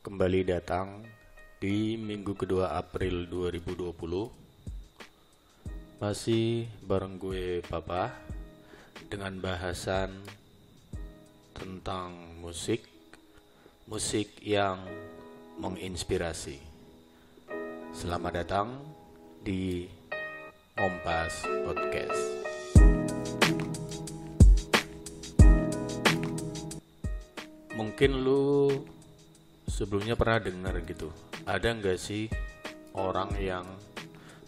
Kembali datang di minggu kedua April 2020. Masih bareng gue Papa dengan bahasan tentang musik yang menginspirasi. Selamat datang di Kompas Podcast. Mungkin lu sebelumnya pernah dengar gitu, ada gak sih orang yang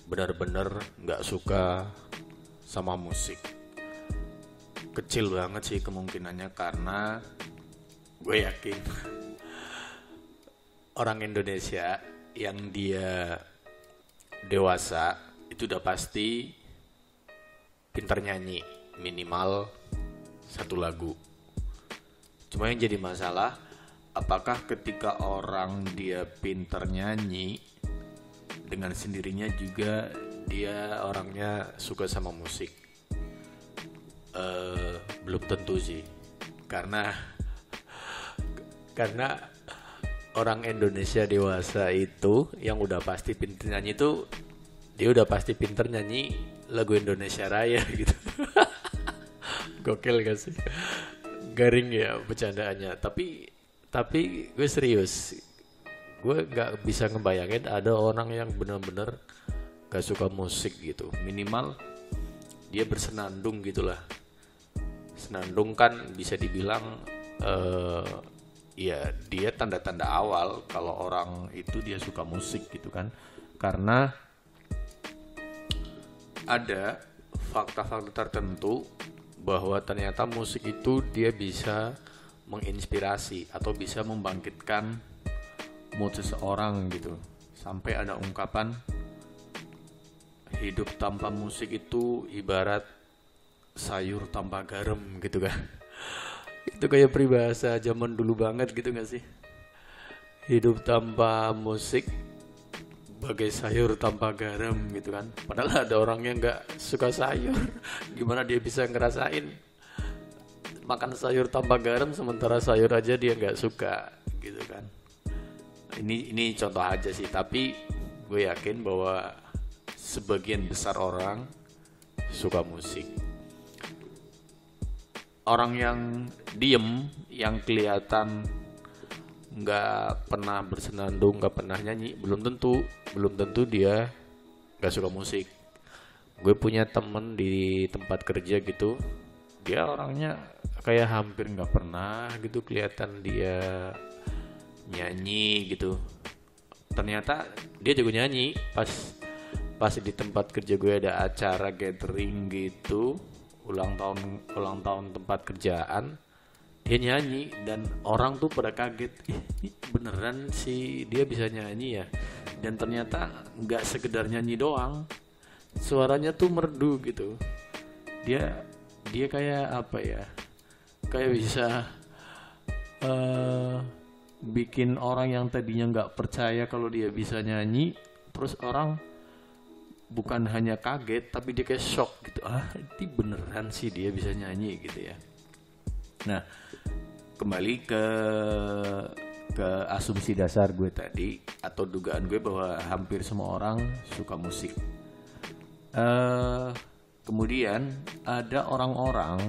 benar-benar gak suka sama musik? Kecil banget sih kemungkinannya, karena gue yakin orang Indonesia yang dia dewasa itu udah pasti pintar nyanyi, minimal satu lagu. Cuma yang jadi masalah, apakah ketika orang dia pintar nyanyi, dengan sendirinya juga dia orangnya suka sama musik? Belum tentu sih, karena orang Indonesia dewasa itu yang udah pasti pintar nyanyi itu, dia udah pasti pintar nyanyi lagu Indonesia Raya gitu. Gokil gak sih? Garing ya bercandaannya, tapi gue serius, gue nggak bisa ngebayangin ada orang yang benar-benar gak suka musik gitu. Minimal dia bersenandung gitulah. Senandung kan bisa dibilang ya dia tanda-tanda awal kalau orang itu dia suka musik gitu kan, karena ada fakta-fakta tertentu bahwa ternyata musik itu dia bisa menginspirasi atau bisa membangkitkan mood seseorang gitu. Sampai ada ungkapan, hidup tanpa musik itu ibarat sayur tanpa garam gitu kan. Itu kayak peribahasa zaman dulu banget gitu gak sih? Hidup tanpa musik bagai sayur tanpa garam gitu kan. Padahal ada orang yang gak suka sayur, gimana dia bisa ngerasain makan sayur tanpa garam sementara sayur aja dia gak suka gitu kan. Ini contoh aja sih, tapi gue yakin bahwa sebagian besar orang suka musik. Orang yang diem, yang kelihatan nggak pernah bersenandung, nggak pernah nyanyi, belum tentu dia nggak suka musik. Gue punya temen di tempat kerja gitu, dia orangnya kayak hampir nggak pernah gitu kelihatan dia nyanyi gitu. Ternyata dia juga nyanyi. Pas di tempat kerja gue ada acara gathering gitu, ulang tahun tempat kerjaan, dia nyanyi dan orang tuh pada kaget, beneran sih dia bisa nyanyi ya. Dan ternyata gak sekedar nyanyi doang, suaranya tuh merdu gitu. Dia kayak apa ya, kayak bisa bikin orang yang tadinya gak percaya kalau dia bisa nyanyi, terus orang bukan hanya kaget tapi dia kayak shock gitu, ini beneran sih dia bisa nyanyi gitu ya. Nah, kembali ke asumsi dasar gue tadi atau dugaan gue bahwa hampir semua orang suka musik. Kemudian ada orang-orang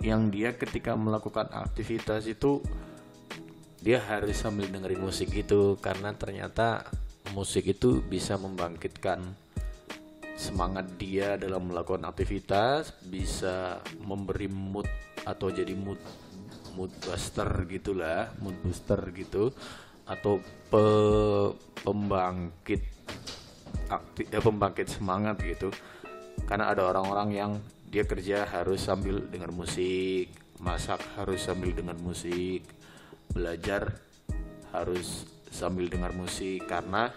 yang dia ketika melakukan aktivitas itu dia harus sambil dengerin musik itu, karena ternyata musik itu bisa membangkitkan semangat dia dalam melakukan aktivitas, bisa memberi mood atau jadi mood booster gitu, atau pembangkit semangat gitu. Karena ada orang-orang yang dia kerja harus sambil dengar musik, masak harus sambil dengar musik, belajar harus sambil dengar musik, karena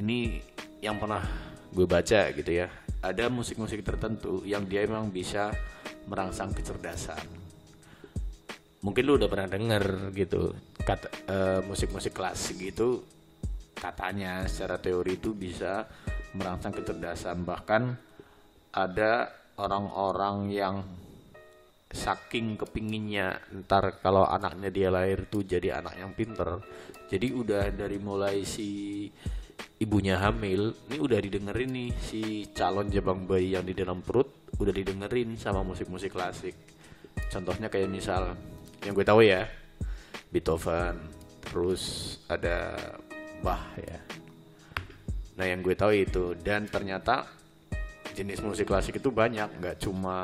ini yang pernah gue baca gitu ya, ada musik-musik tertentu yang dia emang bisa merangsang kecerdasan. Mungkin lu udah pernah denger gitu, musik-musik klasik gitu, katanya secara teori itu bisa merangsang kecerdasan. Bahkan ada orang-orang yang saking kepinginnya ntar kalau anaknya dia lahir tuh jadi anak yang pinter, jadi udah dari mulai si ibunya hamil ini udah didengerin nih si calon jabang bayi yang di dalam perut, udah didengerin sama musik-musik klasik. Contohnya kayak misal yang gue tahu ya Beethoven, terus ada Bach ya. Nah yang gue tahu itu, dan ternyata jenis musik klasik itu banyak, nggak cuma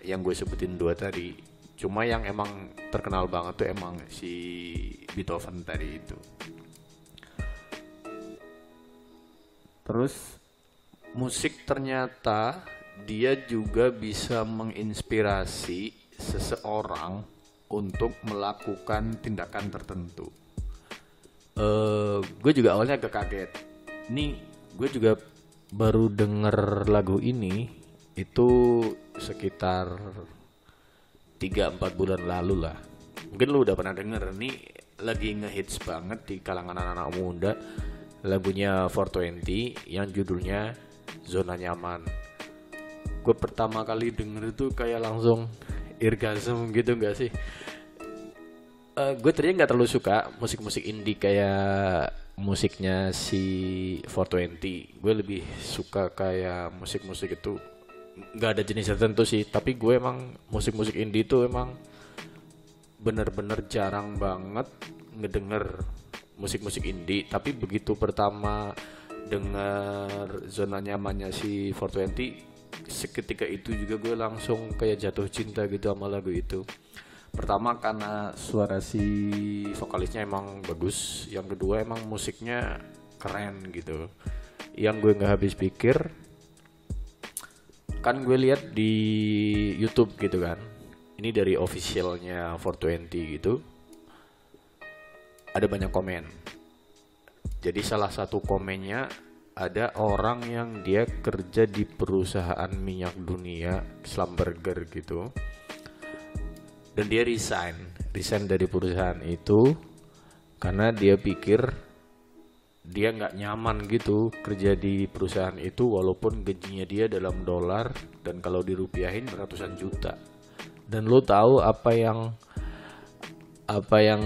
yang gue sebutin dua tadi. Cuma yang emang terkenal banget tuh emang si Beethoven tadi itu. Terus musik ternyata dia juga bisa menginspirasi seseorang untuk melakukan tindakan tertentu. Gue juga awalnya agak kaget. Nih gue juga baru denger lagu ini itu sekitar 3-4 bulan lalu lah. Mungkin lu udah pernah denger, nih lagi ngehits banget di kalangan anak-anak muda lagunya 420 yang judulnya Zona Nyaman. Gue pertama kali denger itu kayak langsung orgasm gitu gak sih? Gue ternyata gak terlalu suka musik-musik indie kayak musiknya si 420. Gue lebih suka kayak musik-musik itu gak ada jenis tertentu sih. Tapi gue emang musik-musik indie itu emang bener-bener jarang banget ngedenger musik-musik indie. Tapi begitu pertama denger Zona Nyamannya si 420, seketika itu juga gue langsung kayak jatuh cinta gitu sama lagu itu. Pertama karena suara si vokalisnya emang bagus, yang kedua emang musiknya keren gitu. Yang gue nggak habis pikir, kan gue lihat di YouTube gitu kan, ini dari officialnya 420 gitu, ada banyak komen. Jadi salah satu komennya ada orang yang dia kerja di perusahaan minyak dunia Schlumberger gitu. Dan dia resign dari perusahaan itu karena dia pikir dia nggak nyaman gitu kerja di perusahaan itu, walaupun gajinya dia dalam dolar dan kalau dirupiahin ratusan juta. Dan lo tahu apa yang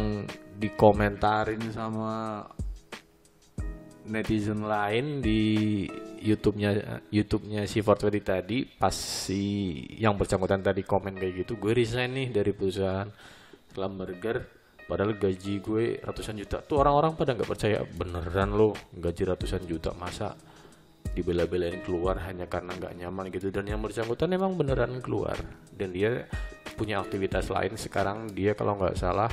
dikomentarin sama netizen lain di YouTube-nya si 420 tadi pas si yang bersangkutan tadi komen kayak gitu, gue resign nih dari perusahaan Schlumberger padahal gaji gue ratusan juta. Tuh orang-orang pada nggak percaya, beneran lo gaji ratusan juta masa dibela-belain keluar hanya karena nggak nyaman gitu. Dan yang bersangkutan emang beneran keluar dan dia punya aktivitas lain. Sekarang dia kalau nggak salah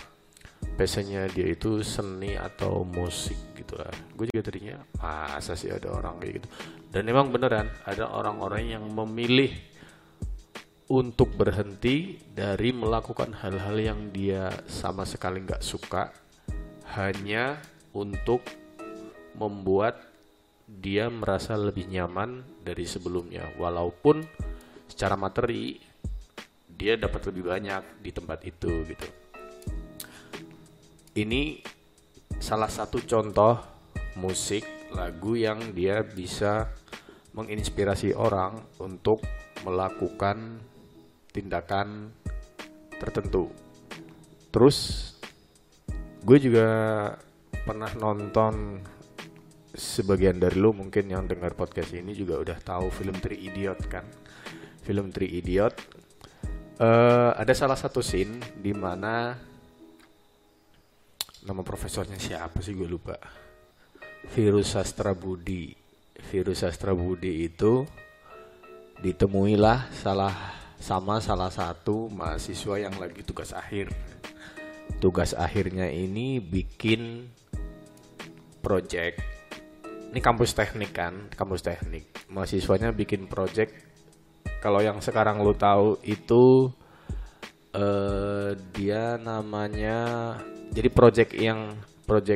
passionnya dia itu seni atau musik gitu lah. Gue juga tadinya masa sih ada orang kayak gitu. Dan emang beneran ada orang-orang yang memilih untuk berhenti dari melakukan hal-hal yang dia sama sekali gak suka, hanya untuk membuat dia merasa lebih nyaman dari sebelumnya. Walaupun secara materi dia dapat lebih banyak di tempat itu gitu. Ini salah satu contoh musik lagu yang dia bisa menginspirasi orang untuk melakukan tindakan tertentu. Terus gue juga pernah nonton, sebagian dari lu mungkin yang dengar podcast ini juga udah tahu film Three Idiots kan. Film Three Idiots ada salah satu scene di mana nama profesornya siapa sih gue lupa, Virus Sastrabudi itu ditemuilah salah satu mahasiswa yang lagi tugas akhirnya ini bikin project. Ini kampus teknik, mahasiswanya bikin project. Kalau yang sekarang lo tahu itu dia namanya, jadi project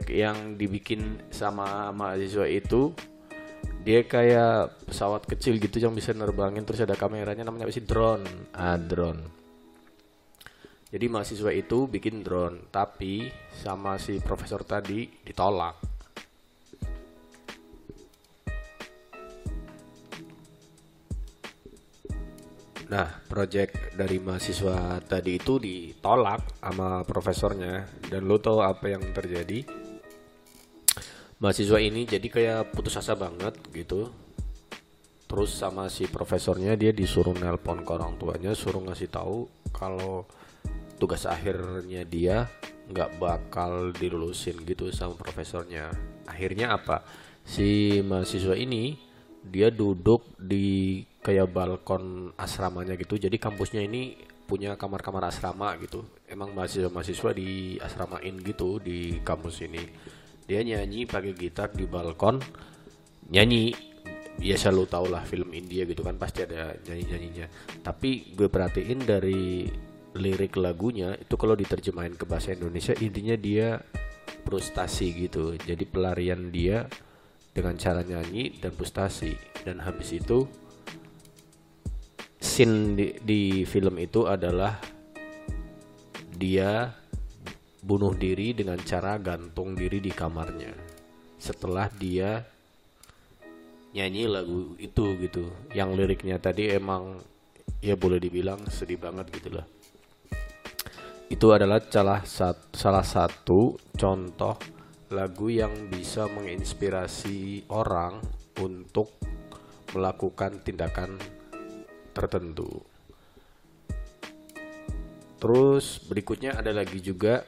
yang dibikin sama mahasiswa itu dia kayak pesawat kecil gitu yang bisa nerbangin, terus ada kameranya, namanya apa sih, drone. Jadi mahasiswa itu bikin drone, tapi sama si profesor tadi ditolak. Nah, proyek dari mahasiswa tadi itu ditolak sama profesornya. Dan lo tau apa yang terjadi? Mahasiswa ini jadi kayak putus asa banget gitu. Terus sama si profesornya dia disuruh nelpon ke orang tuanya, suruh ngasih tahu kalau tugas akhirnya dia nggak bakal dilulusin gitu sama profesornya. Akhirnya apa? Si mahasiswa ini dia duduk di kayak balkon asramanya gitu. Jadi kampusnya ini punya kamar-kamar asrama gitu. Emang mahasiswa-mahasiswa di asramain gitu di kampus ini. Dia nyanyi pakai gitar di balkon. Nyanyi biasa lu tau lah film India gitu kan pasti ada nyanyi-nyanyinya. Tapi gue perhatiin dari lirik lagunya itu kalau diterjemahin ke bahasa Indonesia intinya dia frustasi gitu. Jadi pelarian dia dengan cara nyanyi dan frustasi. Dan habis itu scene di film itu adalah dia bunuh diri dengan cara gantung diri di kamarnya setelah dia nyanyi lagu itu gitu, yang liriknya tadi emang ya boleh dibilang sedih banget gitu lah. Itu adalah salah satu contoh lagu yang bisa menginspirasi orang untuk melakukan tindakan tertentu. Terus berikutnya ada lagi juga.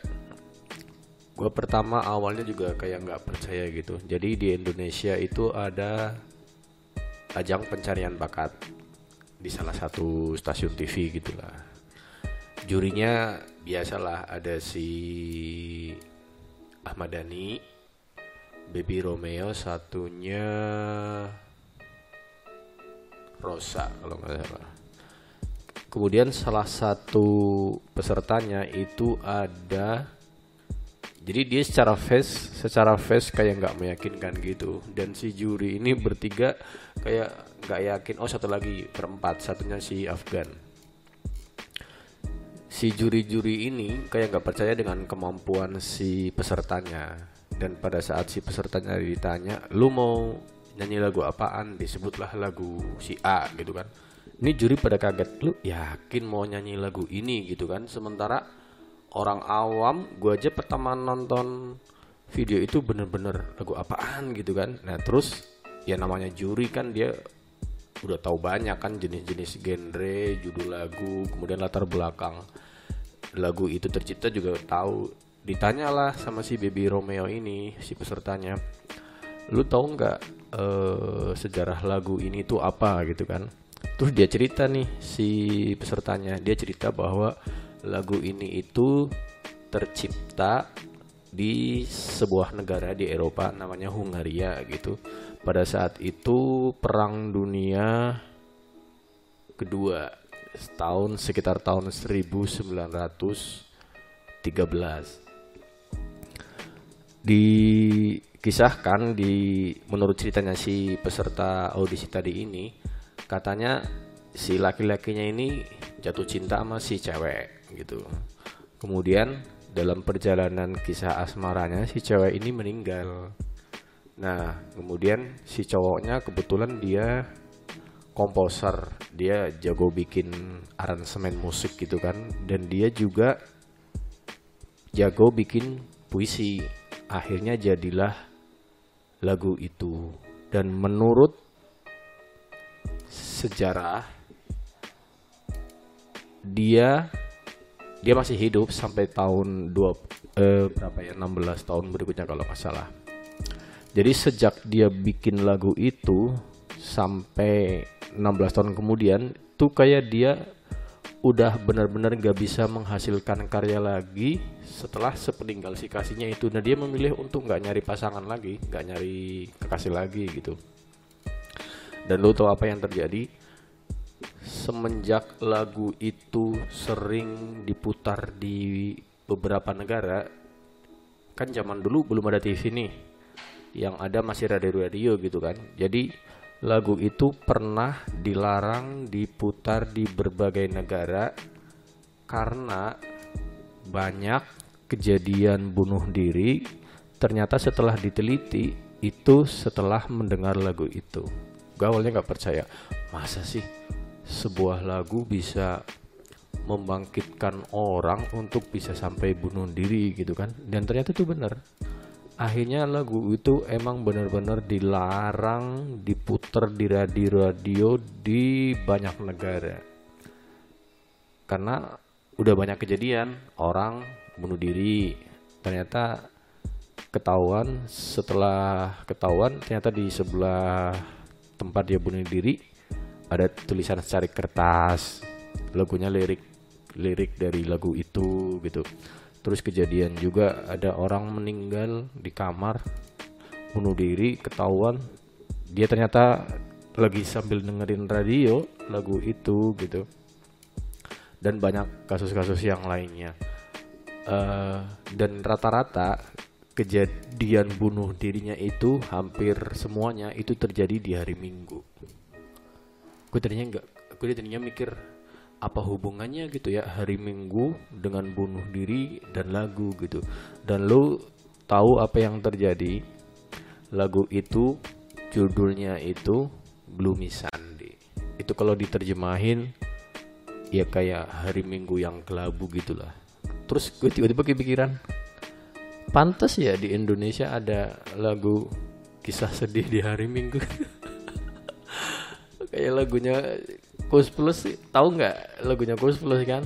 Gue pertama awalnya juga kayak gak percaya gitu. Jadi di Indonesia itu ada ajang pencarian bakat di salah satu stasiun TV gitu lah. Jurinya biasalah ada si Ahmad Dhani, Baby Romeo, satunya Rosa kalau nggak salah. Kemudian salah satu pesertanya itu ada, jadi dia secara face kayak nggak meyakinkan gitu. Dan si juri ini bertiga kayak nggak yakin. Oh satu lagi berempat, satunya si Afgan. Si juri-juri ini kayak nggak percaya dengan kemampuan si pesertanya. Dan pada saat si pesertanya ditanya, lu mau nyanyi lagu apaan, disebutlah lagu si A gitu kan. Ini juri pada kaget, lu yakin mau nyanyi lagu ini gitu kan. Sementara orang awam, gue aja pertama nonton video itu bener-bener lagu apaan gitu kan. Nah terus ya namanya juri kan dia udah tahu banyak kan jenis-jenis genre, judul lagu, kemudian latar belakang lagu itu tercipta juga tahu. Ditanyalah sama si Baby Romeo ini, si pesertanya, lu tahu nggak sejarah lagu ini tuh apa gitu kan. Terus dia cerita nih si pesertanya, dia cerita bahwa lagu ini itu tercipta di sebuah negara di Eropa namanya Hungaria gitu. Pada saat itu Perang Dunia Kedua, sekitar tahun 1913. Dikisahkan menurut ceritanya si peserta audisi tadi ini, katanya si laki-lakinya ini jatuh cinta sama si cewek gitu. Kemudian dalam perjalanan kisah asmaranya si cewek ini meninggal. Nah kemudian si cowoknya kebetulan dia komposer, dia jago bikin aransemen musik gitu kan. Dan dia juga jago bikin puisi. Akhirnya jadilah lagu itu. Dan menurut sejarah dia masih hidup sampai tahun 16 tahun berikutnya kalau nggak salah. Jadi sejak dia bikin lagu itu sampai 16 tahun kemudian tuh kayak dia udah benar-benar nggak bisa menghasilkan karya lagi setelah sepeninggal si kasihnya itu. Nah dia memilih untuk nggak nyari pasangan lagi, nggak nyari kekasih lagi gitu. Dan lo tau apa yang terjadi? Semenjak lagu itu sering diputar di beberapa negara, kan zaman dulu belum ada TV nih, yang ada masih radio-radio gitu kan. Jadi lagu itu pernah dilarang diputar di berbagai negara karena banyak kejadian bunuh diri. Ternyata setelah diteliti itu setelah mendengar lagu itu. Gue awalnya gak percaya, masa sih sebuah lagu bisa membangkitkan orang untuk bisa sampai bunuh diri gitu kan. Dan ternyata itu benar. Akhirnya lagu itu emang benar-benar dilarang diputar di radio-radio di banyak negara. Karena udah banyak kejadian orang bunuh diri. Ternyata ketahuan, setelah ketahuan ternyata di sebelah tempat dia bunuh diri ada tulisan secari kertas. Lagunya lirik dari lagu itu gitu. Terus kejadian juga ada orang meninggal di kamar bunuh diri, ketahuan dia ternyata lagi sambil dengerin radio lagu itu gitu. Dan banyak kasus-kasus yang lainnya. Dan rata-rata kejadian bunuh dirinya itu hampir semuanya itu terjadi di hari Minggu. Gue tadinya mikir apa hubungannya gitu ya hari Minggu dengan bunuh diri dan lagu gitu. Dan lu tahu apa yang terjadi? Lagu itu judulnya itu Gloomy Sunday. Itu kalau diterjemahin ya kayak hari Minggu yang kelabu gitulah. Terus gue tiba-tiba kepikiran, pantas ya di Indonesia ada lagu Kisah Sedih di Hari Minggu. Kayak lagunya Koes Plus, tahu nggak lagunya Koes Plus kan?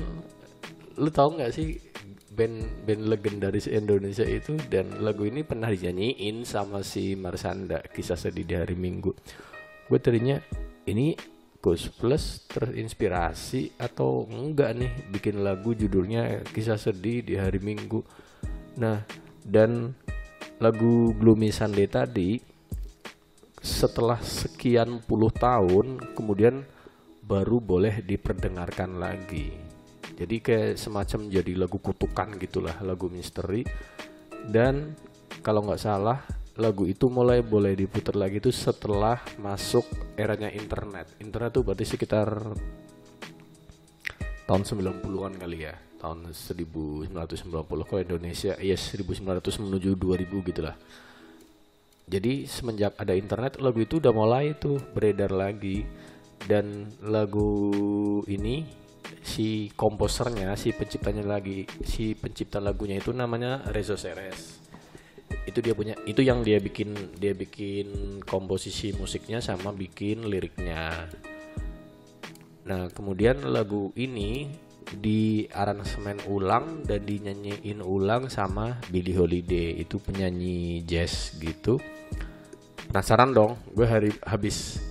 Lu tahu nggak sih band legendaris Indonesia itu, dan lagu ini pernah dinyanyiin sama si Marsanda, Kisah Sedih di Hari Minggu. Gue tadinya ini Koes Plus terinspirasi atau enggak nih bikin lagu judulnya Kisah Sedih di Hari Minggu. Nah, dan lagu Gloomy Sunday tadi setelah sekian puluh tahun kemudian baru boleh diperdengarkan lagi. Jadi kayak semacam jadi lagu kutukan gitulah, lagu misteri. Dan kalau nggak salah lagu itu mulai boleh diputar lagi itu setelah masuk eranya internet. Internet tuh berarti sekitar tahun 90-an kali ya, tahun 1990 kalau Indonesia, ya 1900 menuju 2000 gitulah. Jadi semenjak ada internet lagu itu udah mulai tuh beredar lagi. Dan lagu ini si komposernya, si pencipta lagunya itu namanya Raso Ceres. Itu dia punya, itu yang dia bikin komposisi musiknya sama bikin liriknya. Nah, kemudian lagu ini diaransemen ulang dan dinyanyiin ulang sama Billie Holiday, itu penyanyi jazz gitu. Penasaran dong, gue habis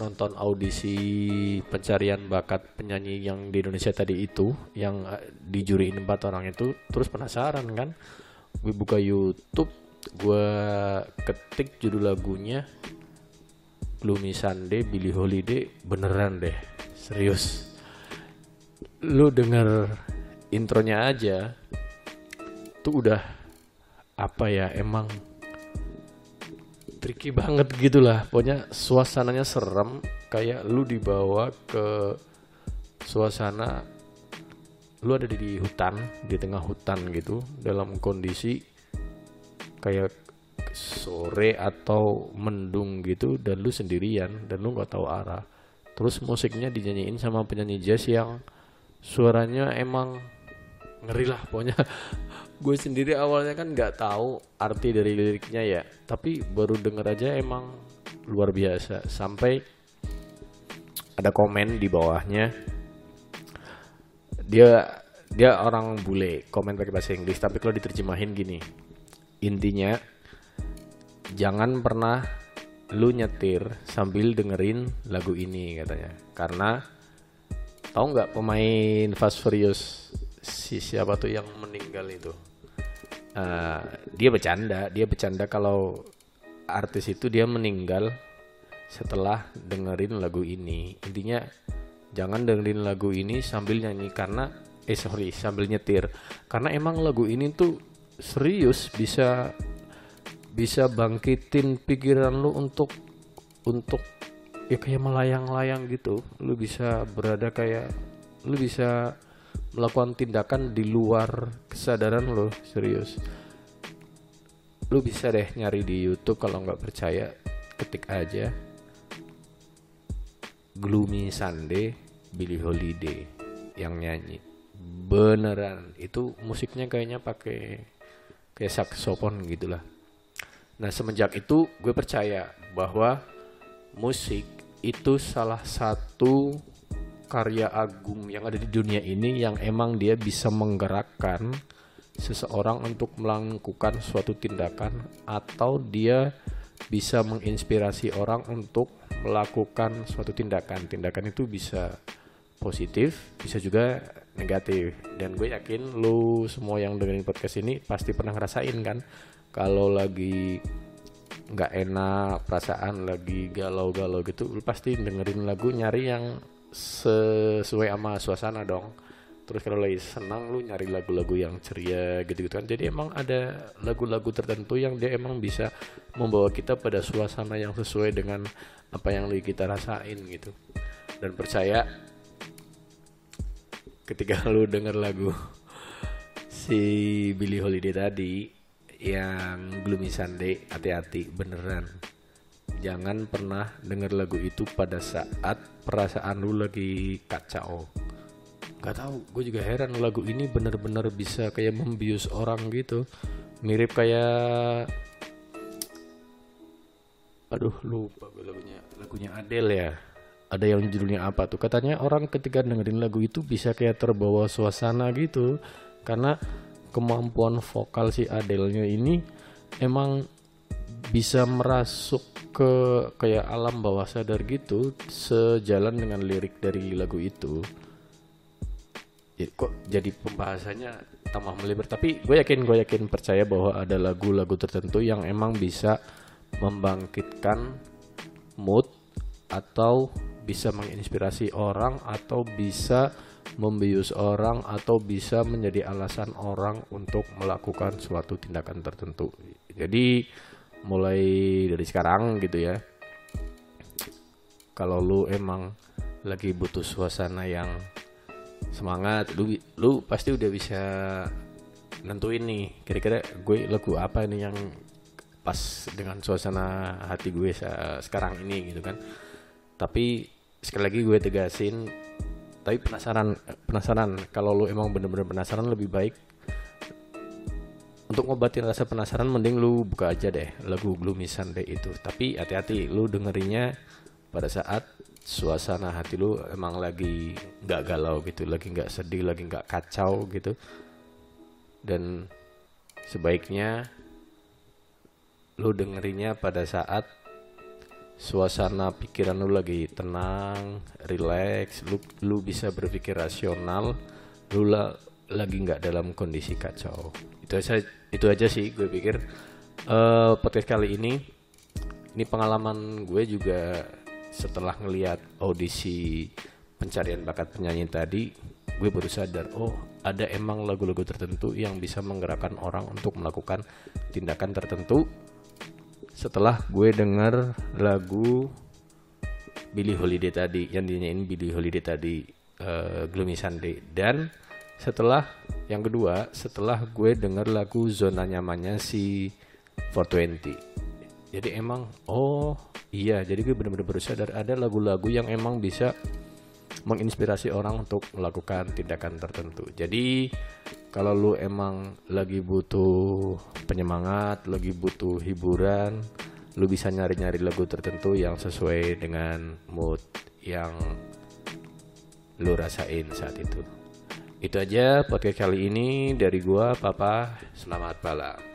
nonton audisi pencarian bakat penyanyi yang di Indonesia tadi itu, yang dijuriin 4 orang itu, terus penasaran kan. Gue buka YouTube, gue ketik judul lagunya Gloomy Sunday Billie Holiday. Beneran deh, serius. Lu denger intronya aja tuh udah apa ya, emang tricky banget gitulah, pokoknya suasananya serem, kayak lu dibawa ke suasana lu ada di hutan, di tengah hutan gitu, dalam kondisi kayak sore atau mendung gitu, dan lu sendirian dan lu nggak tahu arah. Terus musiknya dinyanyiin sama penyanyi jazz yang suaranya emang ngeri lah pokoknya. Gue sendiri awalnya kan nggak tahu arti dari liriknya ya, tapi baru denger aja emang luar biasa. Sampai ada komen di bawahnya, dia orang bule komen pakai bahasa Inggris, tapi kalau diterjemahin gini intinya, jangan pernah lu nyetir sambil dengerin lagu ini katanya, karena tahu nggak pemain Fast Furious si siapa tuh yang meninggal itu? Dia bercanda kalau artis itu dia meninggal setelah dengerin lagu ini. Intinya jangan dengerin lagu ini sambil nyanyi sambil nyetir, karena emang lagu ini tuh serius bisa bangkitin pikiran lu untuk ya kayak melayang-layang gitu. Lu bisa berada kayak lu bisa melakukan tindakan di luar kesadaran lo, serius. Lo bisa deh nyari di YouTube kalau nggak percaya, ketik aja Gloomy Sunday, Billie Holiday yang nyanyi. Beneran itu musiknya kayaknya pakai kayak saksofon gitulah. Nah, semenjak itu gue percaya bahwa musik itu salah satu karya agung yang ada di dunia ini yang emang dia bisa menggerakkan seseorang untuk melakukan suatu tindakan, atau dia bisa menginspirasi orang untuk melakukan suatu tindakan. Tindakan itu bisa positif, bisa juga negatif. Dan gue yakin lu semua yang dengerin podcast ini pasti pernah ngerasain kan, kalau lagi gak enak perasaan, lagi galau-galau gitu, lu pasti dengerin lagu nyari yang sesuai sama suasana dong. Terus kalau lagi senang lu nyari lagu-lagu yang ceria gitu-gitu kan. Jadi emang ada lagu-lagu tertentu yang dia emang bisa membawa kita pada suasana yang sesuai dengan apa yang lagi kita rasain gitu. Dan percaya, ketika lu denger lagu si Billie Holiday tadi yang Gloomy Sunday, hati-hati beneran. Jangan pernah denger lagu itu pada saat perasaan lu lagi kacau. Gak tahu, gue juga heran lagu ini bener-bener bisa kayak membius orang gitu. Mirip kayak, aduh lupa gue lagunya Adele ya. Ada yang judulnya apa tuh, katanya orang ketika dengerin lagu itu bisa kayak terbawa suasana gitu, karena kemampuan vokal si Adele-nya ini emang bisa merasuk ke kayak alam bawah sadar gitu, sejalan dengan lirik dari lagu itu. Kok jadi pembahasannya tambah melebar, tapi gue yakin percaya bahwa ada lagu-lagu tertentu yang emang bisa membangkitkan mood atau bisa menginspirasi orang, atau bisa membius orang, atau bisa menjadi alasan orang untuk melakukan suatu tindakan tertentu. Jadi mulai dari sekarang gitu ya, kalau lu emang lagi butuh suasana yang semangat, lu pasti udah bisa nentuin nih kira-kira gue lagu apa nih yang pas dengan suasana hati gue sekarang ini gitu kan. Tapi sekali lagi gue tegasin, tapi penasaran, kalau lu emang bener-bener penasaran, lebih baik untuk ngobatin rasa penasaran mending lu buka aja deh lagu Gloomy Sunday itu. Tapi hati-hati, lu dengerinnya pada saat suasana hati lu emang lagi gak galau gitu, lagi gak sedih, lagi gak kacau gitu. Dan sebaiknya lu dengerinnya pada saat suasana pikiran lu lagi tenang, relax, lu bisa berpikir rasional, lu lagi nggak dalam kondisi kacau. Itu aja sih gue pikir podcast kali ini. Ini pengalaman gue juga setelah ngelihat audisi pencarian bakat penyanyi tadi, gue baru sadar, oh ada emang lagu-lagu tertentu yang bisa menggerakkan orang untuk melakukan tindakan tertentu. Setelah gue denger lagu Billie Holiday tadi, yang dinyanyiin Billie Holiday tadi, Gloomy Sunday. Dan setelah, yang kedua, setelah gue denger lagu Zona Nyamannya si 420. Jadi emang, oh iya, jadi gue benar-benar baru sadar ada lagu-lagu yang emang bisa menginspirasi orang untuk melakukan tindakan tertentu. Jadi kalau lu emang lagi butuh penyemangat, lagi butuh hiburan, lu bisa nyari-nyari lagu tertentu yang sesuai dengan mood yang lu rasain saat itu. Itu aja podcast kali ini dari gua, Papa. Selamat malam.